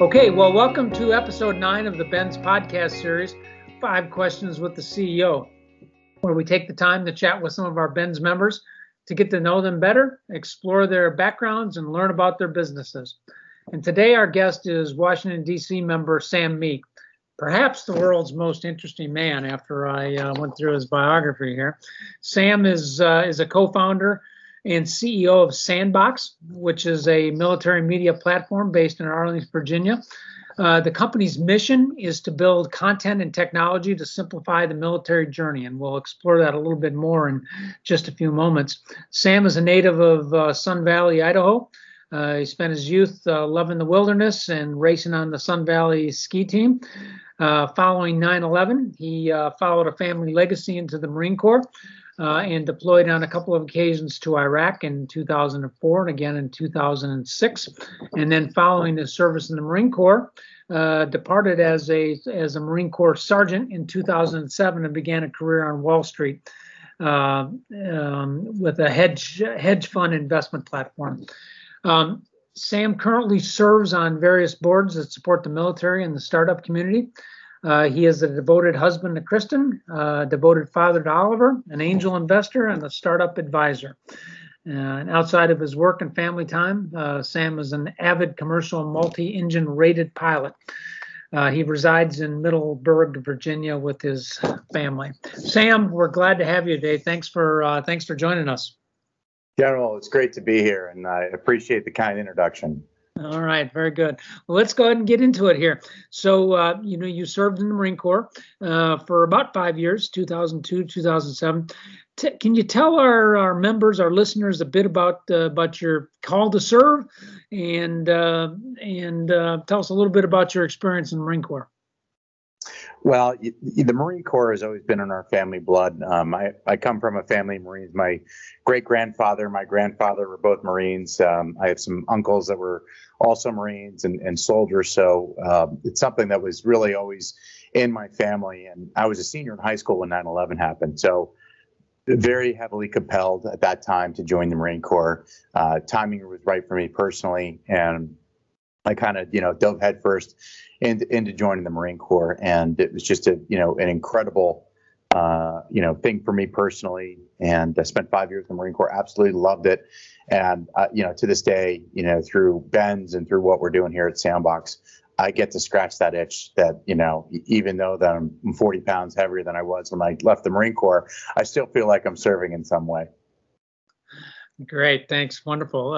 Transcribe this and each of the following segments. Okay, well, welcome to episode 9 of the BENS podcast series, 5 Questions with the CEO, where we take the time to chat with some of our BENS members to get to know them better, explore their backgrounds, and learn about their businesses. And today our guest is Washington, D.C. member Sam Meek, perhaps the world's most interesting man after I went through his biography here. Sam is a co-founder and CEO of Sandbox, which is a military media platform based in Arlington, Virginia. The company's mission is to build content and technology to simplify the military journey, and we'll explore that a little bit more in just a few moments. Sam is a native of Sun Valley, Idaho. He spent his youth loving the wilderness and racing on the Sun Valley ski team. Following 9/11, he followed a family legacy into the Marine Corps. And deployed on a couple of occasions to Iraq in 2004 and again in 2006. And then following his service in the Marine Corps, departed as a Marine Corps sergeant in 2007 and began a career on Wall Street with a hedge fund investment platform. Sam currently serves on various boards that support the military and the startup community. He is a devoted husband to Kristen, a devoted father to Oliver, an angel investor, and a startup advisor. And outside of his work and family time, Sam is an avid commercial multi-engine rated pilot. He resides in Middleburg, Virginia, with his family. Sam, we're glad to have you today. Thanks for joining us. General, it's great to be here, and I appreciate the kind introduction. All right, very good. Well, let's go ahead and get into it here. So, you served in the Marine Corps for about 5 years, 2002, 2007. Can you tell our members, our listeners, a bit about your call to serve, and tell us a little bit about your experience in the Marine Corps? Well, the Marine Corps has always been in our family blood. I come from a family of Marines. My great-grandfather and my grandfather were both Marines. I have some uncles that were also Marines and soldiers. So it's something that was really always in my family. And I was a senior in high school when 9/11 happened. So very heavily compelled at that time to join the Marine Corps. Timing was right for me personally. And I kind of, dove headfirst into joining the Marine Corps, and it was just an incredible, thing for me personally. And I spent 5 years in the Marine Corps, absolutely loved it, and to this day, through BENS and through what we're doing here at Sandbox, I get to scratch that itch that, even though that I'm 40 pounds heavier than I was when I left the Marine Corps, I still feel like I'm serving in some way. Great, thanks, wonderful.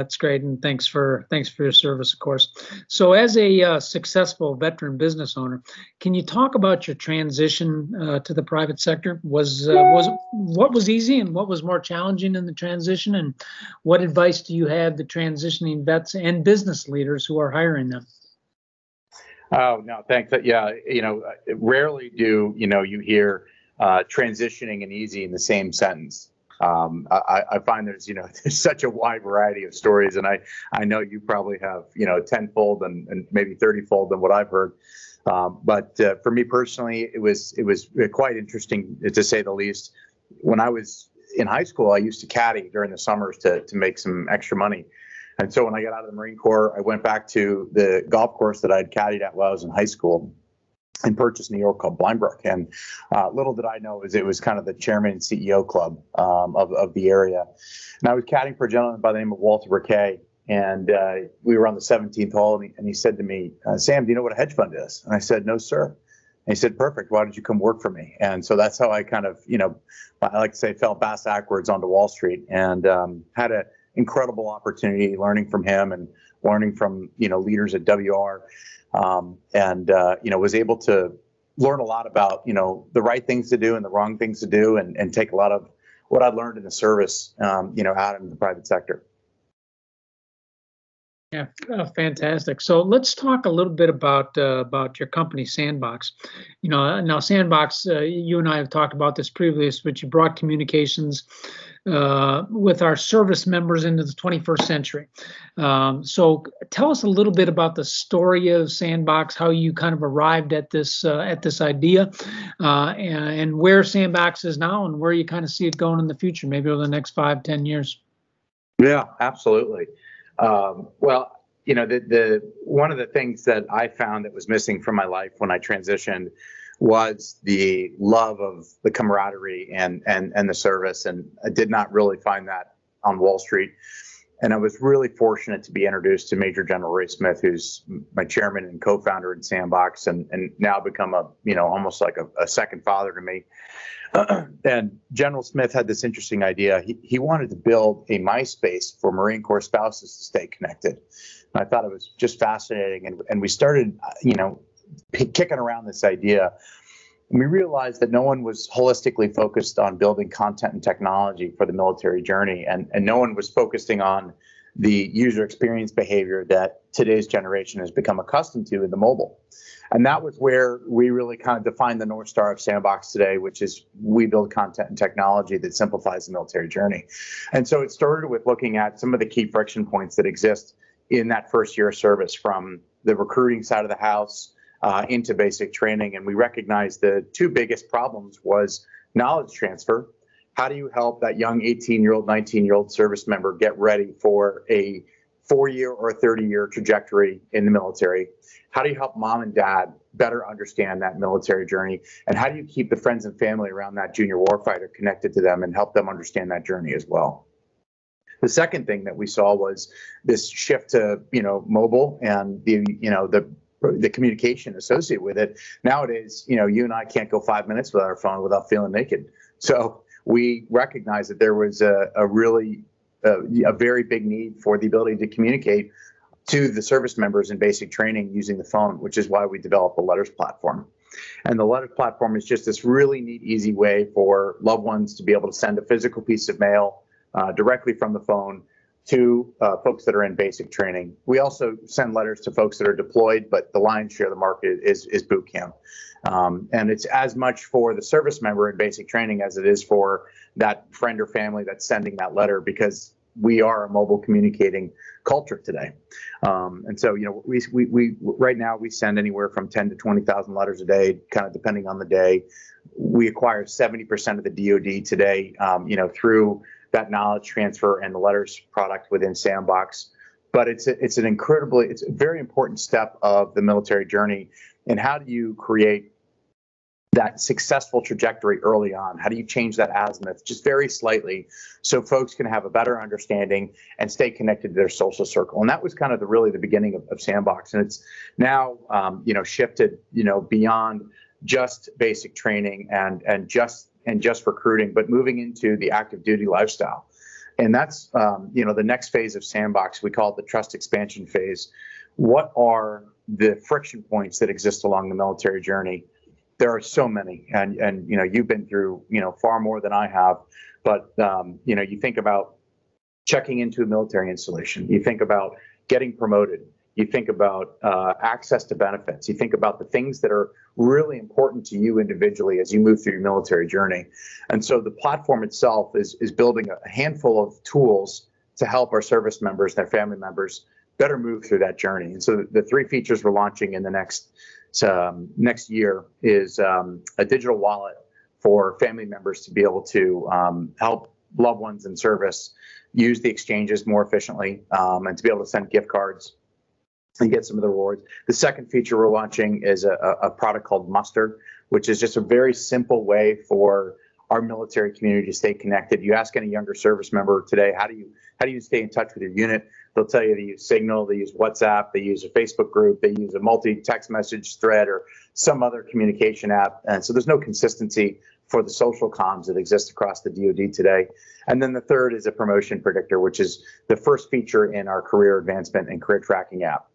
It's great, and thanks for your service, of course. So, as a successful veteran business owner, can you talk about your transition to the private sector? What was easy, and what was more challenging in the transition? And what advice do you have to transitioning vets and business leaders who are hiring them? Oh no, thanks. Yeah, rarely do you hear transitioning and easy in the same sentence. I find there's such a wide variety of stories, and I know you probably have, 10-fold and maybe 30-fold than what I've heard. But for me personally, it was quite interesting, to say the least. When I was in high school, I used to caddy during the summers to make some extra money. And so when I got out of the Marine Corps, I went back to the golf course that I'd caddied at while I was in high school, in Purchase, New York, called Blindbrook. And little did I know it was kind of the chairman and CEO club of the area. And I was caddying for a gentleman by the name of Walter Brickay. And we were on the 17th hole. And he said to me, Sam, do you know what a hedge fund is? And I said, no, sir. And he said, perfect. Why don't you come work for me? And so that's how I kind of, I like to say, fell backwards onto Wall Street, and had an incredible opportunity learning from him and learning from, leaders at WR. Was able to learn a lot about, the right things to do and the wrong things to do, and take a lot of what I learned in the service, out in the private sector. Yeah, fantastic. So let's talk a little bit about your company, Sandbox. Now Sandbox, you and I have talked about this previously, but you brought communications with our service members into the 21st century. So tell us a little bit about the story of Sandbox, how you kind of arrived at this idea, and where Sandbox is now, and where you kind of see it going in the future, maybe over the next 5, 10 years. Yeah, absolutely. Well, you know, the one of the things that I found that was missing from my life when I transitioned was the love of the camaraderie and the service. And I did not really find that on Wall Street. And I was really fortunate to be introduced to Major General Ray Smith, who's my chairman and co-founder in Sandbox, and now become a, you know, almost like a second father to me. And General Smith had this interesting idea. He wanted to build a MySpace for Marine Corps spouses to stay connected. And I thought it was just fascinating. And we started, you know, kicking around this idea. And we realized that no one was holistically focused on building content and technology for the military journey, and no one was focusing on the user experience behavior that today's generation has become accustomed to in the mobile. And that was where we really kind of defined the North Star of Sandbox today, which is we build content and technology that simplifies the military journey. And so it started with looking at some of the key friction points that exist in that first year of service, from the recruiting side of the house into basic training. And we recognized the two biggest problems was knowledge transfer. How do you help that young 18-year-old, 19-year-old service member get ready for a 4-year or a 30-year trajectory in the military? How do you help mom and dad better understand that military journey? And how do you keep the friends and family around that junior warfighter connected to them and help them understand that journey as well? The second thing that we saw was this shift to, you know, mobile and the communication associated with it. Nowadays, you know, you and I can't go 5 minutes without our phone without feeling naked. So we recognized that there was a very big need for the ability to communicate to the service members in basic training using the phone, which is why we developed the Letters platform. And the Letters platform is just this really neat, easy way for loved ones to be able to send a physical piece of mail directly from the phone to folks that are in basic training. We also send letters to folks that are deployed, but the lion's share of the market is boot camp. And it's as much for the service member in basic training as it is for that friend or family that's sending that letter, because we are a mobile communicating culture today. And so, you know, we right now we send anywhere from 10 to 20,000 letters a day, kind of depending on the day. We acquire 70% of the DoD today, you know, through that knowledge transfer and the Letters product within Sandbox. But it's a very important step of the military journey. And how do you create that successful trajectory early on? How do you change that azimuth just very slightly so folks can have a better understanding and stay connected to their social circle? And that was kind of really the beginning of Sandbox. And it's now, you know, shifted, you know, beyond just basic training and just recruiting, but moving into the active duty lifestyle. And that's, you know, the next phase of Sandbox. We call it the trust expansion phase. What are the friction points that exist along the military journey? There are so many, and you know, you've been through, you know, far more than I have, but you know, you think about checking into a military installation, you think about getting promoted, you think about access to benefits, you think about the things that are really important to you individually as you move through your military journey. And so the platform itself is building a handful of tools to help our service members, their family members, better move through that journey. And so the three features we're launching in the next year is a digital wallet for family members to be able to help loved ones in service use the exchanges more efficiently, and to be able to send gift cards and get some of the rewards. The second feature we're launching is a product called Muster, which is just a very simple way for our military community to stay connected. You ask any younger service member today, how do you stay in touch with your unit? They'll tell you they use Signal, they use WhatsApp, they use a Facebook group, they use a multi-text message thread or some other communication app. And so there's no consistency for the social comms that exist across the DoD today. And then the third is a promotion predictor, which is the first feature in our career advancement and career tracking app.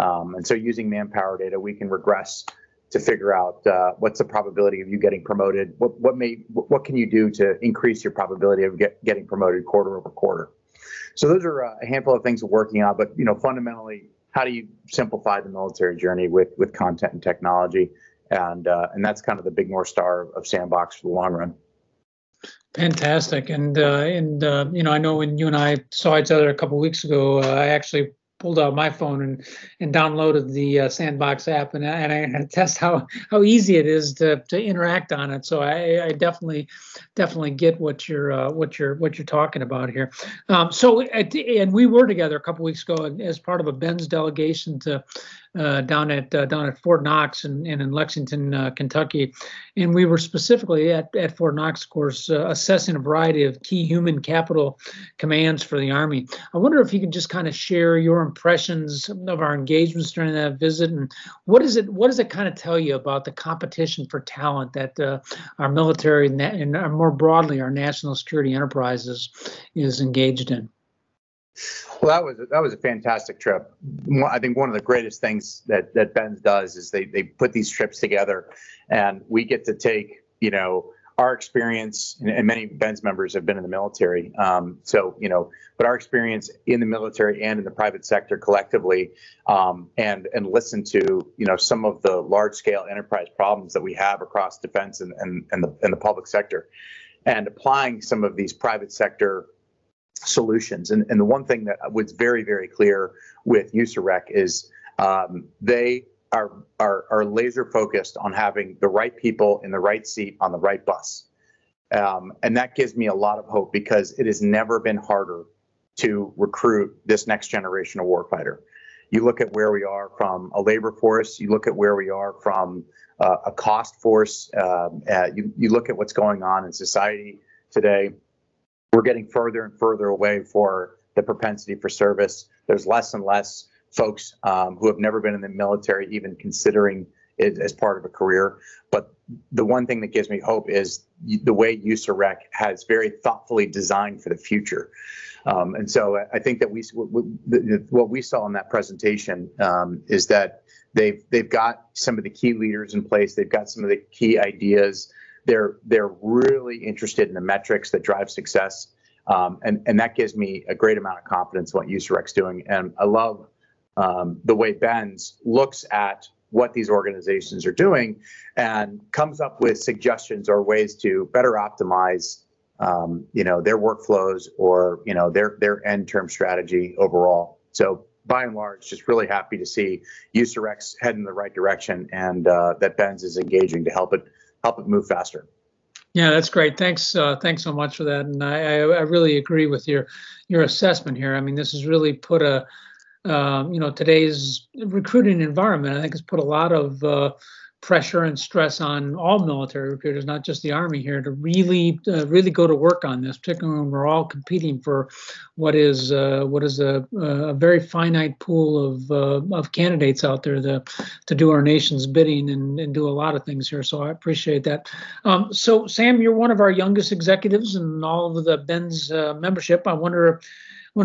And so using manpower data, we can regress to figure out what's the probability of you getting promoted, what can you do to increase your probability of getting promoted quarter over quarter. So those are a handful of things we're working on, but you know, fundamentally, how do you simplify the military journey with content and technology? And that's kind of the big North Star of Sandbox for the long run. Fantastic. And you know, I know when you and I saw each other a couple of weeks ago, I actually pulled out my phone and downloaded the Sandbox app, and I had to test how easy it is to interact on it. So I definitely get what you're talking about here. So we were together a couple weeks ago as part of a BENS delegation to down at Fort Knox and in Lexington, Kentucky, and we were specifically at Fort Knox, of course, assessing a variety of key human capital commands for the Army. I wonder if you could just kind of share your impressions of our engagements during that visit, and what does it kind of tell you about the competition for talent that our military and more broadly our national security enterprises is engaged in? Well, that was a fantastic trip. I think one of the greatest things that BENS does is they put these trips together, and we get to take, you know, our experience, and many BENS members have been in the military. So, you know, but our experience in the military and in the private sector collectively, and listen to, you know, some of the large scale enterprise problems that we have across defense and the public sector, and applying some of these private sector solutions. And the one thing that was very, very clear with USAREC is they are laser focused on having the right people in the right seat on the right bus. And that gives me a lot of hope, because it has never been harder to recruit this next generation of warfighter. You look at where we are from a labor force, you look at where we are from a cost force, you look at what's going on in society today. We're getting further and further away for the propensity for service. There's less and less folks who have never been in the military even considering it as part of a career. But the one thing that gives me hope is the way USAREC has very thoughtfully designed for the future. And so I think that what we saw in that presentation is that they've got some of the key leaders in place. They've got some of the key ideas. They're really interested in the metrics that drive success, and that gives me a great amount of confidence in what USAREC's doing. And I love the way BENS looks at what these organizations are doing and comes up with suggestions or ways to better optimize, you know, their workflows or, you know, their end-term strategy overall. So by and large, just really happy to see USAREC's heading in the right direction, and that BENS is engaging to help it move faster. Yeah, that's great. Thanks. Thanks so much for that. And I really agree with your assessment here. I mean, this has really put a, you know, today's recruiting environment, I think, has put a lot of pressure and stress on all military recruiters, not just the Army here, to really go to work on this, particularly when we're all competing for what is a very finite pool of candidates out there to do our nation's bidding and do a lot of things here. So I appreciate that. So Sam, you're one of our youngest executives in all of the BENS membership. I wonder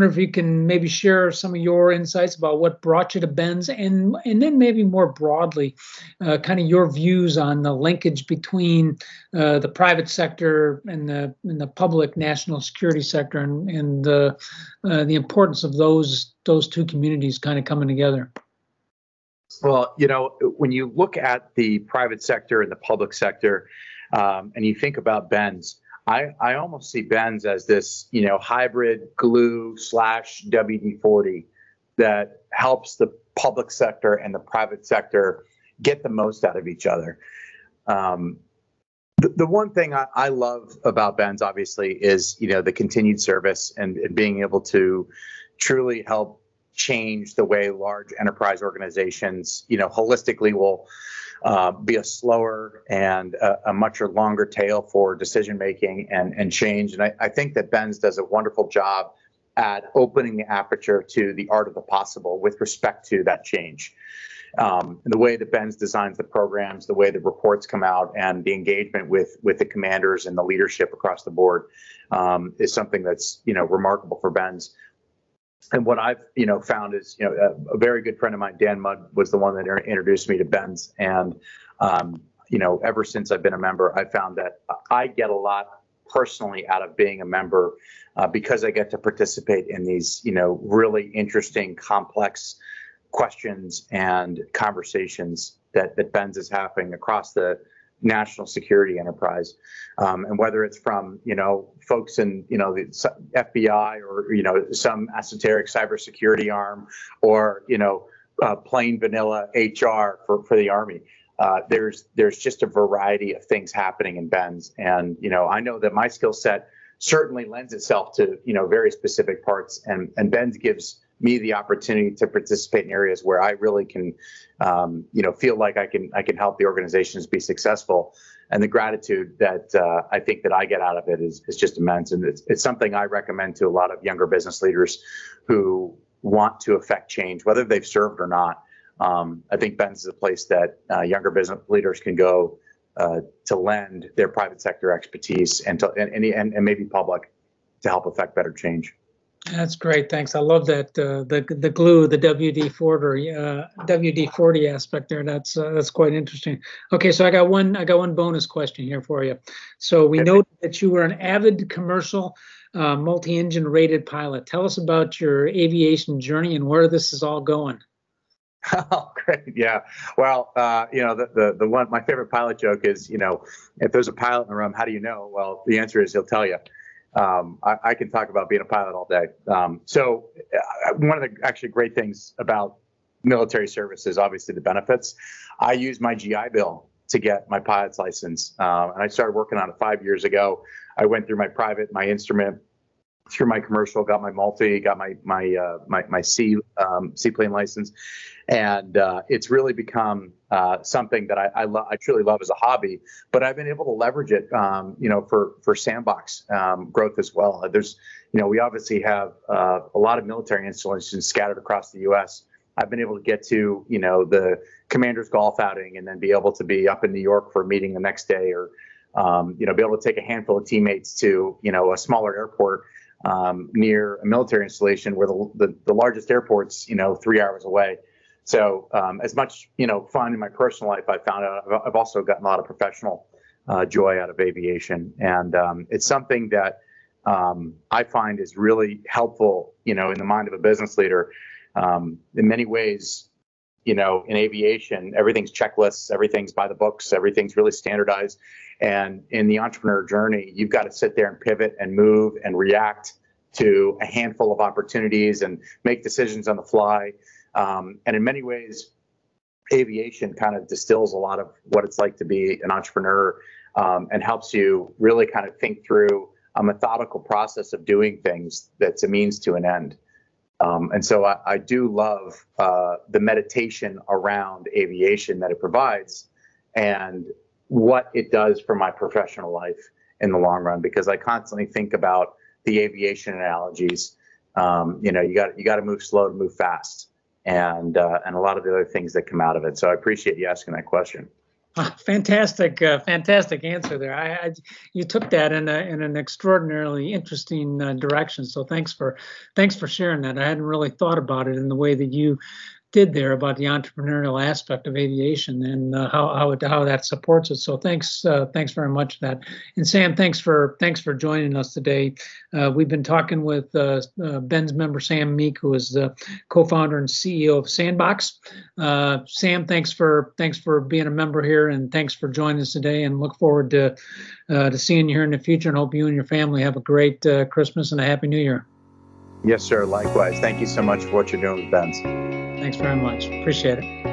if you can maybe share some of your insights about what brought you to BENS, and then maybe more broadly, kind of your views on the linkage between the private sector and the public national security sector, and the importance of those two communities kind of coming together. Well, you know, when you look at the private sector and the public sector, and you think about BENS, I almost see BENS as this, you know, hybrid glue / WD-40 that helps the public sector and the private sector get the most out of each other. The one thing I love about BENS, obviously, is, you know, the continued service and being able to truly help change the way large enterprise organizations, you know, holistically will be a slower and a much longer tail for decision making and change. And I think that BENS does a wonderful job at opening the aperture to the art of the possible with respect to that change. The way that BENS designs the programs, the way the reports come out, and the engagement with the commanders and the leadership across the board is something that's, you know, remarkable for BENS. And what I've, you know, found is, you know, a very good friend of mine, Dan Mudd, was the one that introduced me to BENS. And, you know, ever since I've been a member, I found that I get a lot personally out of being a member because I get to participate in these, you know, really interesting, complex questions and conversations that BENS is having across the national security enterprise. And whether it's from, folks in, the FBI or, some esoteric cybersecurity arm or, plain vanilla HR for the Army. There's just a variety of things happening in BENS. And, I know that my skill set certainly lends itself to, very specific parts, and BENS gives me the opportunity to participate in areas where I really can, feel like I can help the organizations be successful. And the gratitude that I think that I get out of it is just immense. And it's something I recommend to a lot of younger business leaders who want to affect change, whether they've served or not. I think BENS is a place that younger business leaders can go to lend their private sector expertise and maybe public to help affect better change. That's great. Thanks. I love that the glue, the WD-40 aspect there. That's quite interesting. Okay, so I got one bonus question here for you. So we know that you were an avid commercial multi-engine rated pilot. Tell us about your aviation journey and where this is all going. Oh, great. Yeah. Well, the one, my favorite pilot joke is, if there's a pilot in the room, how do you know? Well, the answer is he'll tell you. I can talk about being a pilot all day. So one of the actually great things about military service is obviously the benefits. I use my GI Bill to get my pilot's license. And I started working on it 5 years ago. I went through my private, my instrument, through my commercial, got my multi, got my seaplane license, and it's really become something that I truly love as a hobby. But I've been able to leverage it, for Sandbox growth as well. There's, we obviously have a lot of military installations scattered across the U.S. I've been able to get to, the commander's golf outing, and then be able to be up in New York for a meeting the next day, or be able to take a handful of teammates to, a smaller airport. Near a military installation where the largest airport's, 3 hours away. So as much, fun in my personal life, I found out I've also gotten a lot of professional joy out of aviation. And it's something that I find is really helpful, in the mind of a business leader. In many ways, in aviation, everything's checklists, everything's by the books, everything's really standardized. And in the entrepreneur journey, you've got to sit there and pivot and move and react to a handful of opportunities and make decisions on the fly. And in many ways, aviation kind of distills a lot of what it's like to be an entrepreneur, and helps you really kind of think through a methodical process of doing things that's a means to an end. And so I do love the meditation around aviation that it provides and what it does for my professional life in the long run, because I constantly think about the aviation analogies. You got to move slow to move fast, and a lot of the other things that come out of it. So I appreciate you asking that question. Fantastic answer there. You took that in an extraordinarily interesting direction. So thanks for sharing that. I hadn't really thought about it in the way that you did there about the entrepreneurial aspect of aviation and how that supports it. So thanks very much for that. And Sam, thanks for joining us today. We've been talking with BENS member Sam Meek, who is the co-founder and CEO of Sandbox. Sam, thanks for being a member here, and thanks for joining us today. And look forward to seeing you here in the future. And hope you and your family have a great Christmas and a happy New Year. Yes, sir. Likewise. Thank you so much for what you're doing with BENS. Thanks very much. Appreciate it.